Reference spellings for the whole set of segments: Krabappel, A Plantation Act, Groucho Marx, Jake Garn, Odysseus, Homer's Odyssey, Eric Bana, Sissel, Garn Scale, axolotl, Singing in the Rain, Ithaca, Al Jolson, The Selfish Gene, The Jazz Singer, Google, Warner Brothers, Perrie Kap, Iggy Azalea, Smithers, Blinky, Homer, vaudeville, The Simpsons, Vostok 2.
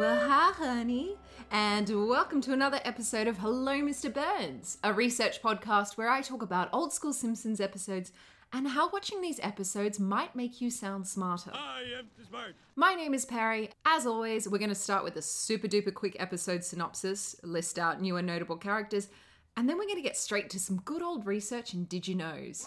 Well, hi, honey, and welcome to another episode of Hello, Mr. Burns, a research podcast where I talk about old school Simpsons episodes and how watching these episodes might make you sound smarter. I am smart. My name is Perry. As always, we're going to start with a super duper quick episode synopsis, list out new and notable characters, and then we're going to get straight to some good old research and did you knows.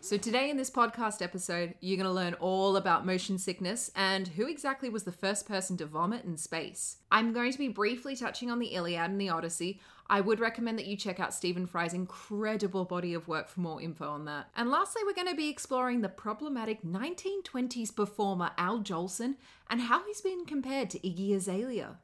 So today in this podcast episode, you're going to learn all about motion sickness and who exactly was the first person to vomit in space. I'm going to be briefly touching on the Iliad and the Odyssey. I would recommend that you check out Stephen Fry's incredible body of work for more info on that. And lastly, we're going to be exploring the problematic 1920s performer Al Jolson and how he's been compared to Iggy Azalea.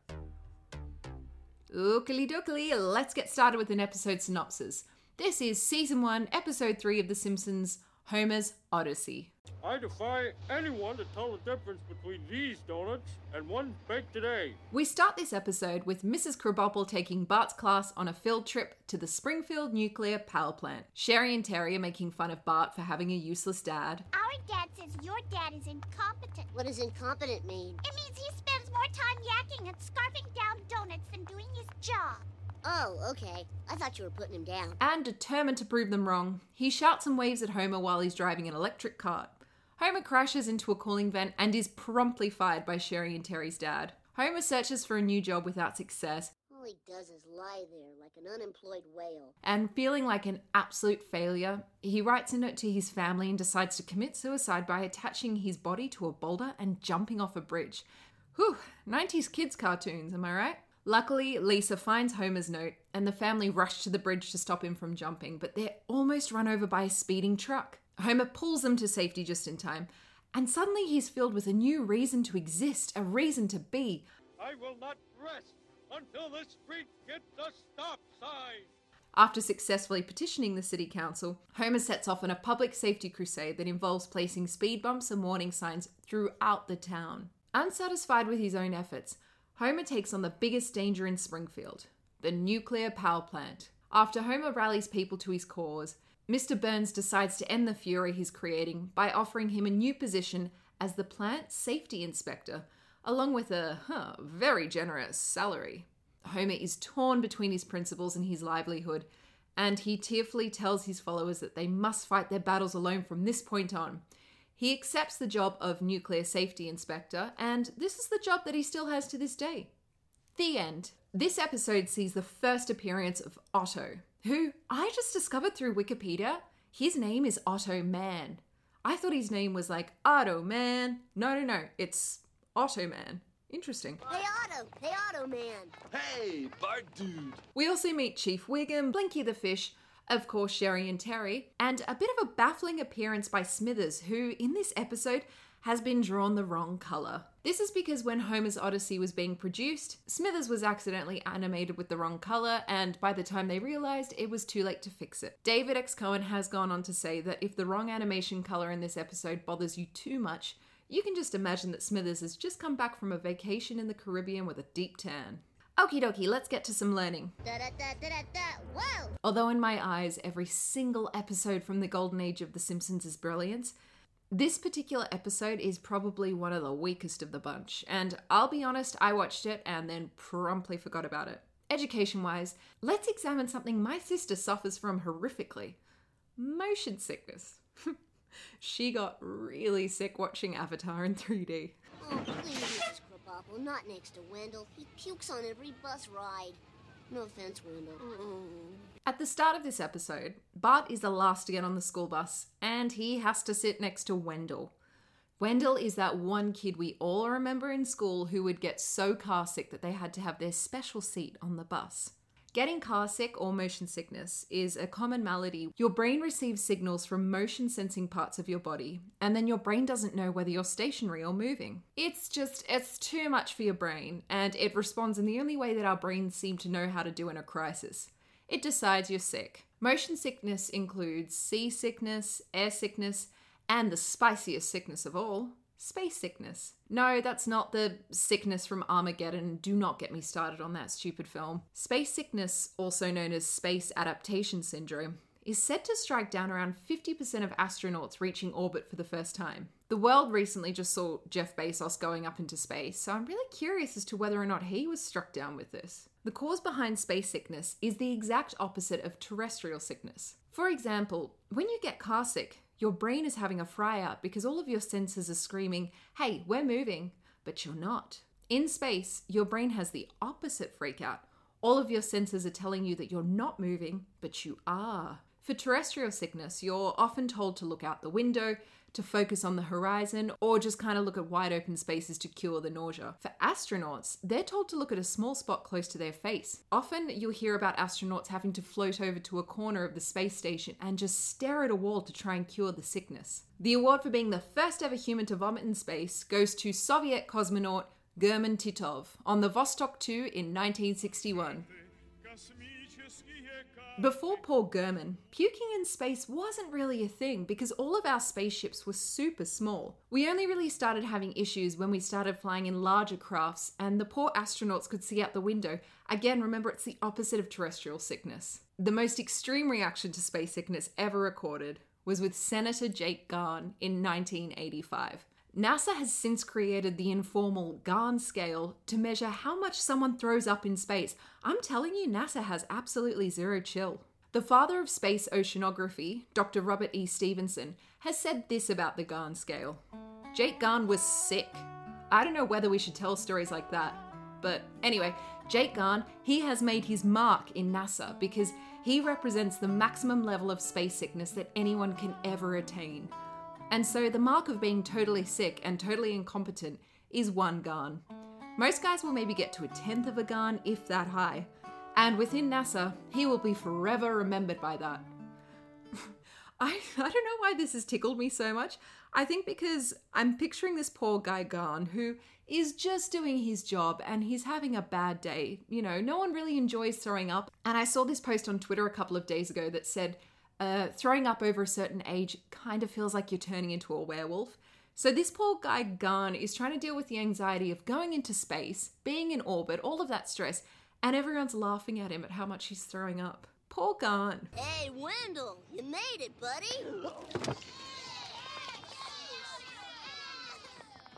Ookily dookily, let's get started with an episode synopsis. This is Season 1, Episode 3 of The Simpsons, Homer's Odyssey. I defy anyone to tell the difference between these donuts and one baked today. We start this episode with Mrs. Krabappel taking Bart's class on a field trip to the Springfield nuclear power plant. Sherry and Terry are making fun of Bart for having a useless dad. Our dad says your dad is incompetent. What does incompetent mean? It means he spends more time yakking and scarfing down donuts than doing his job. Oh, okay. I thought you were putting him down. And determined to prove them wrong, he shouts and waves at Homer while he's driving an electric cart. Homer crashes into a cooling vent and is promptly fired by Sherry and Terry's dad. Homer searches for a new job without success. All he does is lie there like an unemployed whale. And feeling like an absolute failure, he writes a note to his family and decides to commit suicide by attaching his body to a boulder and jumping off a bridge. Whew, 90s kids cartoons, am I right? Luckily, Lisa finds Homer's note, and the family rush to the bridge to stop him from jumping, but they're almost run over by a speeding truck. Homer pulls them to safety just in time, and suddenly he's filled with a new reason to exist, a reason to be. I will not rest until this street gets a stop sign. After successfully petitioning the city council, Homer sets off on a public safety crusade that involves placing speed bumps and warning signs throughout the town. Unsatisfied with his own efforts, Homer takes on the biggest danger in Springfield, the nuclear power plant. After Homer rallies people to his cause, Mr. Burns decides to end the fury he's creating by offering him a new position as the plant safety inspector, along with a very generous salary. Homer is torn between his principles and his livelihood, and he tearfully tells his followers that they must fight their battles alone from this point on. He accepts the job of nuclear safety inspector, and this is the job that he still has to this day. The end. This episode sees the first appearance of Otto, who I just discovered through Wikipedia. His name is Otto Mann. I thought his name was like Otto Mann. No, it's Otto Mann. Interesting. Hey Otto Mann. Hey, Bart dude. We also meet Chief Wiggum, Blinky the fish, of course, Sherry and Terry, and a bit of a baffling appearance by Smithers, who, in this episode, has been drawn the wrong colour. This is because when Homer's Odyssey was being produced, Smithers was accidentally animated with the wrong colour, and by the time they realised, it was too late to fix it. David X. Cohen has gone on to say that if the wrong animation colour in this episode bothers you too much, you can just imagine that Smithers has just come back from a vacation in the Caribbean with a deep tan. Okie dokie, let's get to some learning. Da, da, da, da, da, da. Whoa. Although in my eyes, every single episode from the golden age of The Simpsons is brilliant, this particular episode is probably one of the weakest of the bunch. And I'll be honest, I watched it and then promptly forgot about it. Education-wise, let's examine something my sister suffers from horrifically. Motion sickness. She got really sick watching Avatar in 3D. Oh, please. Well, not next to Wendell. He pukes on every bus ride. No offense, Wendell. At the start of this episode, Bart is the last to get on the school bus, and he has to sit next to Wendell. Wendell is that one kid we all remember in school who would get so car sick that they had to have their special seat on the bus. Getting car sick or motion sickness is a common malady. Your brain receives signals from motion-sensing parts of your body, and then your brain doesn't know whether you're stationary or moving. It's too much for your brain, and it responds in the only way that our brains seem to know how to do in a crisis. It decides you're sick. Motion sickness includes sea sickness, air sickness, and the spiciest sickness of all, space sickness. No, that's not the sickness from Armageddon. Do not get me started on that stupid film. Space sickness, also known as space adaptation syndrome, is said to strike down around 50% of astronauts reaching orbit for the first time. The world recently just saw Jeff Bezos going up into space, so I'm really curious as to whether or not he was struck down with this. The cause behind space sickness is the exact opposite of terrestrial sickness. For example, when you get carsick, your brain is having a fry-out because all of your senses are screaming, hey, we're moving, but you're not. In space, your brain has the opposite freak-out. All of your senses are telling you that you're not moving, but you are. For terrestrial sickness, you're often told to look out the window, to focus on the horizon, or just kind of look at wide open spaces to cure the nausea. For astronauts, they're told to look at a small spot close to their face. Often you'll hear about astronauts having to float over to a corner of the space station and just stare at a wall to try and cure the sickness. The award for being the first ever human to vomit in space goes to Soviet cosmonaut Gherman Titov on the Vostok 2 in 1961. Before poor Gherman, puking in space wasn't really a thing because all of our spaceships were super small. We only really started having issues when we started flying in larger crafts and the poor astronauts could see out the window. Again, remember, it's the opposite of terrestrial sickness. The most extreme reaction to space sickness ever recorded was with Senator Jake Garn in 1985. NASA has since created the informal Garn Scale to measure how much someone throws up in space. I'm telling you, NASA has absolutely zero chill. The father of space oceanography, Dr. Robert E. Stevenson, has said this about the Garn Scale. Jake Garn was sick. I don't know whether we should tell stories like that. But anyway, Jake Garn, he has made his mark in NASA because he represents the maximum level of space sickness that anyone can ever attain. And so the mark of being totally sick and totally incompetent is 1 Garn. Most guys will maybe get to 1/10 of a Garn, if that high. And within NASA, he will be forever remembered by that. I don't know why this has tickled me so much. I think because I'm picturing this poor guy Garn who is just doing his job and he's having a bad day. You know, no one really enjoys throwing up. And I saw this post on Twitter a couple of days ago that said, throwing up over a certain age kind of feels like you're turning into a werewolf. So this poor guy Garn is trying to deal with the anxiety of going into space, being in orbit, all of that stress, and everyone's laughing at him at how much he's throwing up. Poor Garn. Hey, Wendell, you made it, buddy.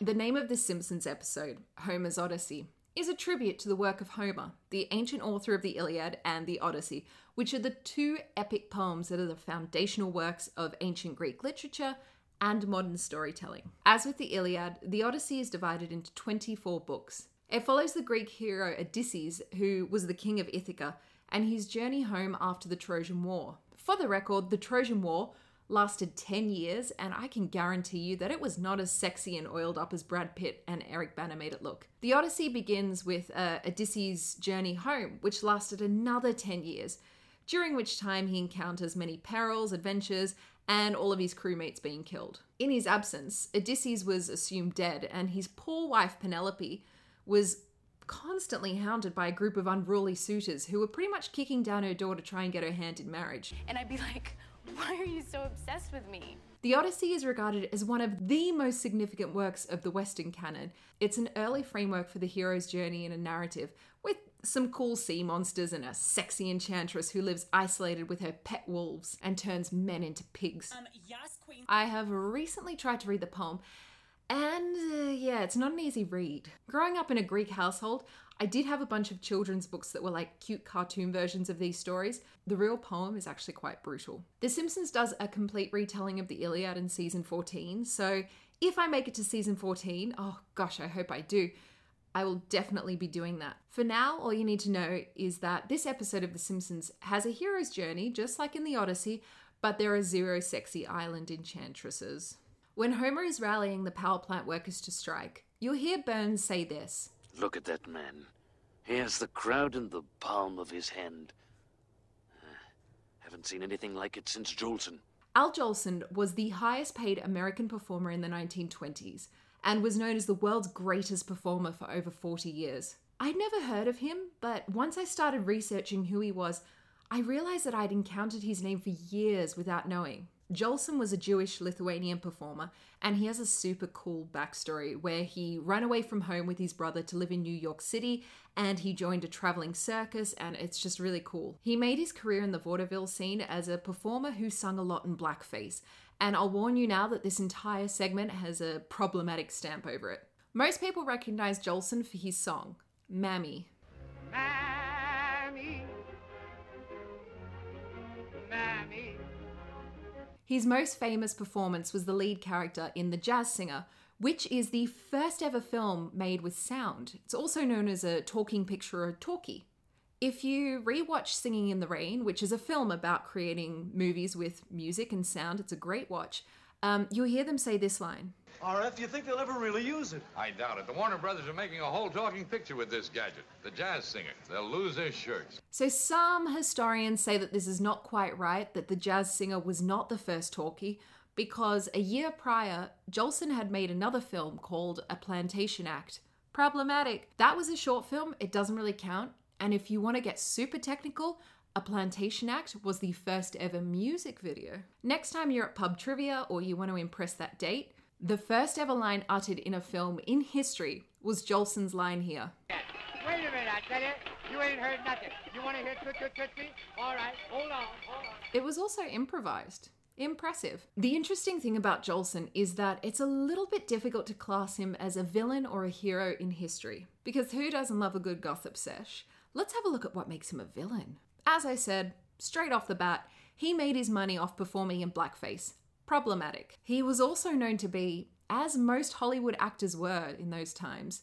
The name of The Simpsons episode, Homer's Odyssey, is a tribute to the work of Homer, the ancient author of the Iliad and the Odyssey, which are the two epic poems that are the foundational works of ancient Greek literature and modern storytelling. As with the Iliad, the Odyssey is divided into 24 books. It follows the Greek hero Odysseus, who was the king of Ithaca, and his journey home after the Trojan War. For the record, the Trojan War lasted 10 years, and I can guarantee you that it was not as sexy and oiled up as Brad Pitt and Eric Bana made it look. The Odyssey begins with Odysseus' journey home, which lasted another 10 years, during which time he encounters many perils, adventures, and all of his crewmates being killed. In his absence, Odysseus was assumed dead, and his poor wife Penelope was constantly hounded by a group of unruly suitors who were pretty much kicking down her door to try and get her hand in marriage. And I'd be like, why are you so obsessed with me? The Odyssey is regarded as one of the most significant works of the Western canon. It's an early framework for the hero's journey in a narrative, with some cool sea monsters and a sexy enchantress who lives isolated with her pet wolves and turns men into pigs. Yes, Queen. I have recently tried to read the poem, and it's not an easy read. Growing up in a Greek household, I did have a bunch of children's books that were like cute cartoon versions of these stories. The real poem is actually quite brutal. The Simpsons does a complete retelling of the Iliad in season 14, so if I make it to season 14, oh gosh, I hope I do, I will definitely be doing that. For now, all you need to know is that this episode of The Simpsons has a hero's journey, just like in the Odyssey, but there are zero sexy island enchantresses. When Homer is rallying the power plant workers to strike, you'll hear Burns say this. Look at that man. He has the crowd in the palm of his hand. Haven't seen anything like it since Jolson. Al Jolson was the highest paid American performer in the 1920s and was known as the world's greatest performer for over 40 years. I'd never heard of him, but once I started researching who he was, I realized that I'd encountered his name for years without knowing. Jolson was a Jewish-Lithuanian performer, and he has a super cool backstory where he ran away from home with his brother to live in New York City, and he joined a traveling circus, and it's just really cool. He made his career in the vaudeville scene as a performer who sung a lot in blackface, And I'll warn you now that this entire segment has a problematic stamp over it. Most people recognize Jolson for his song, Mammy. Mammy. Mammy. His most famous performance was the lead character in The Jazz Singer, which is the first ever film made with sound. It's also known as a talking picture or talkie. If you rewatch Singing in the Rain, which is a film about creating movies with music and sound, it's a great watch, you'll hear them say this line. RF, do you think they'll ever really use it? I doubt it. The Warner Brothers are making a whole talking picture with this gadget, The Jazz Singer. They'll lose their shirts. So some historians say that this is not quite right, that The Jazz Singer was not the first talkie, because a year prior, Jolson had made another film called A Plantation Act. Problematic. That was a short film. It doesn't really count. And if you want to get super technical, A Plantation Act was the first ever music video. Next time you're at pub trivia or you want to impress that date, the first ever line uttered in a film in history was Jolson's line here. Wait a minute, I tell you, you ain't heard nothing. You want to hear toot-toot-tootsie? All right, hold on, hold on. It was also improvised. Impressive. The interesting thing about Jolson is that it's a little bit difficult to class him as a villain or a hero in history, because who doesn't love a good gossip sesh? Let's have a look at what makes him a villain. As I said, straight off the bat, he made his money off performing in blackface. Problematic. He was also known to be, as most Hollywood actors were in those times,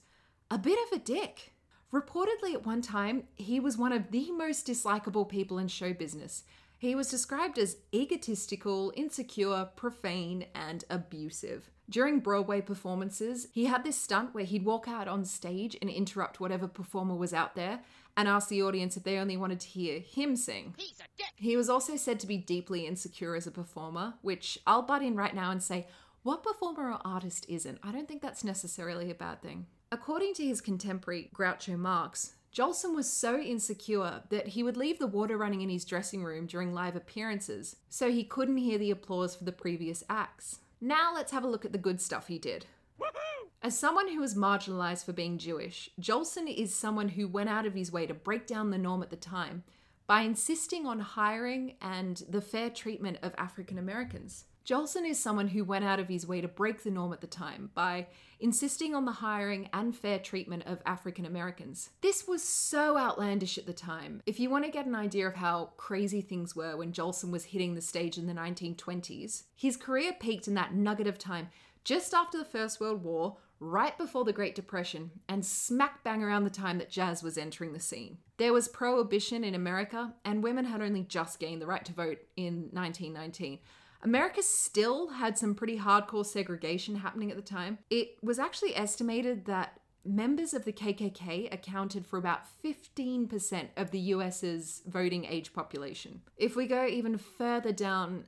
a bit of a dick. Reportedly at one time, he was one of the most dislikable people in show business. He was described as egotistical, insecure, profane, and abusive. During Broadway performances, he had this stunt where he'd walk out on stage and interrupt whatever performer was out there and ask the audience if they only wanted to hear him sing. He's a dick. He was also said to be deeply insecure as a performer, which I'll butt in right now and say, what performer or artist isn't? I don't think that's necessarily a bad thing. According to his contemporary Groucho Marx, Jolson was so insecure that he would leave the water running in his dressing room during live appearances, so he couldn't hear the applause for the previous acts. Now let's have a look at the good stuff he did. Woohoo! As someone who was marginalized for being Jewish, Jolson is someone who went out of his way to break down the norm at the time by insisting on hiring and the fair treatment of African Americans. Jolson is someone who went out of his way to break the norm at the time by insisting on the hiring and fair treatment of African Americans. This was so outlandish at the time. If you want to get an idea of how crazy things were when Jolson was hitting the stage in the 1920s, his career peaked in that nugget of time just after the First World War, right before the Great Depression, and smack bang around the time that jazz was entering the scene. There was prohibition in America, and women had only just gained the right to vote in 1919. America still had some pretty hardcore segregation happening at the time. It was actually estimated that members of the KKK accounted for about 15% of the US's voting age population. If we go even further down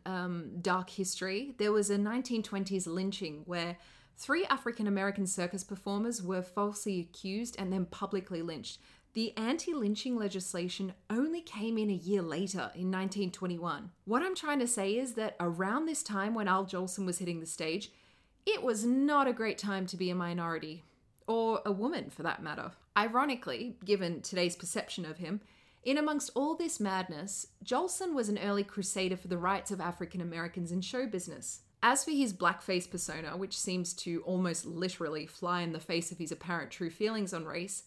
dark history, there was a 1920s lynching where three African American circus performers were falsely accused and then publicly lynched. The anti-lynching legislation only came in a year later, in 1921. What I'm trying to say is that around this time when Al Jolson was hitting the stage, it was not a great time to be a minority, or a woman for that matter. Ironically, given today's perception of him, in amongst all this madness, Jolson was an early crusader for the rights of African Americans in show business. As for his blackface persona, which seems to almost literally fly in the face of his apparent true feelings on race,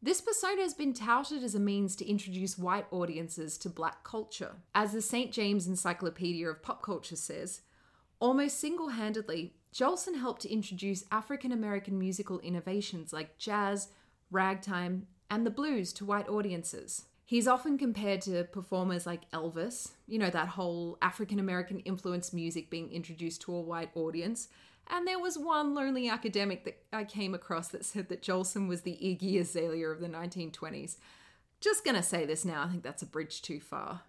this persona has been touted as a means to introduce white audiences to black culture. As the St. James Encyclopedia of Pop Culture says, almost single-handedly, Jolson helped to introduce African-American musical innovations like jazz, ragtime, and the blues to white audiences. He's often compared to performers like Elvis, you know, that whole African-American influenced music being introduced to a white audience. And there was one lonely academic that I came across that said that Jolson was the Iggy Azalea of the 1920s. Just gonna say this now, I think that's a bridge too far.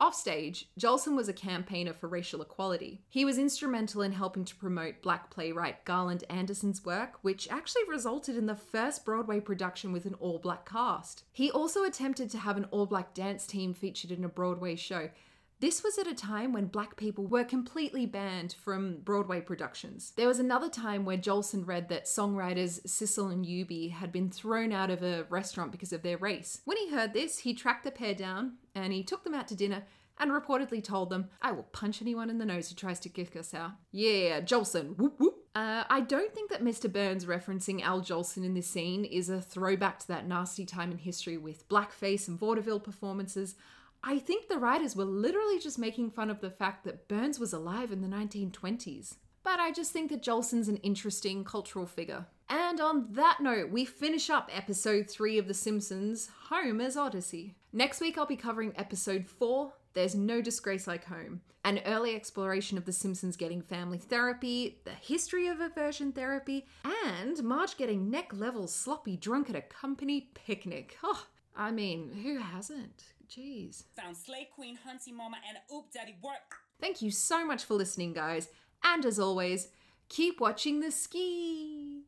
Offstage, Jolson was a campaigner for racial equality. He was instrumental in helping to promote black playwright Garland Anderson's work, which actually resulted in the first Broadway production with an all-black cast. He also attempted to have an all-black dance team featured in a Broadway show. This was at a time when black people were completely banned from Broadway productions. There was another time where Jolson read that songwriters Sissel and Yubi had been thrown out of a restaurant because of their race. When he heard this, he tracked the pair down and he took them out to dinner and reportedly told them, "I will punch anyone in the nose who tries to kick us out." Yeah, Jolson, whoop whoop. I don't think that Mr. Burns referencing Al Jolson in this scene is a throwback to that nasty time in history with blackface and vaudeville performances. I think the writers were literally just making fun of the fact that Burns was alive in the 1920s. But I just think that Jolson's an interesting cultural figure. And on that note, we finish up episode 3 of The Simpsons, Homer's Odyssey. Next week I'll be covering episode 4, There's No Disgrace Like Home, an early exploration of The Simpsons getting family therapy, the history of aversion therapy, and Marge getting neck-level sloppy drunk at a company picnic. Oh, I mean, who hasn't? Jeez. Sounds slay queen, hunty mama, and oop daddy work. Thank you so much for listening, guys. And as always, keep watching the ski.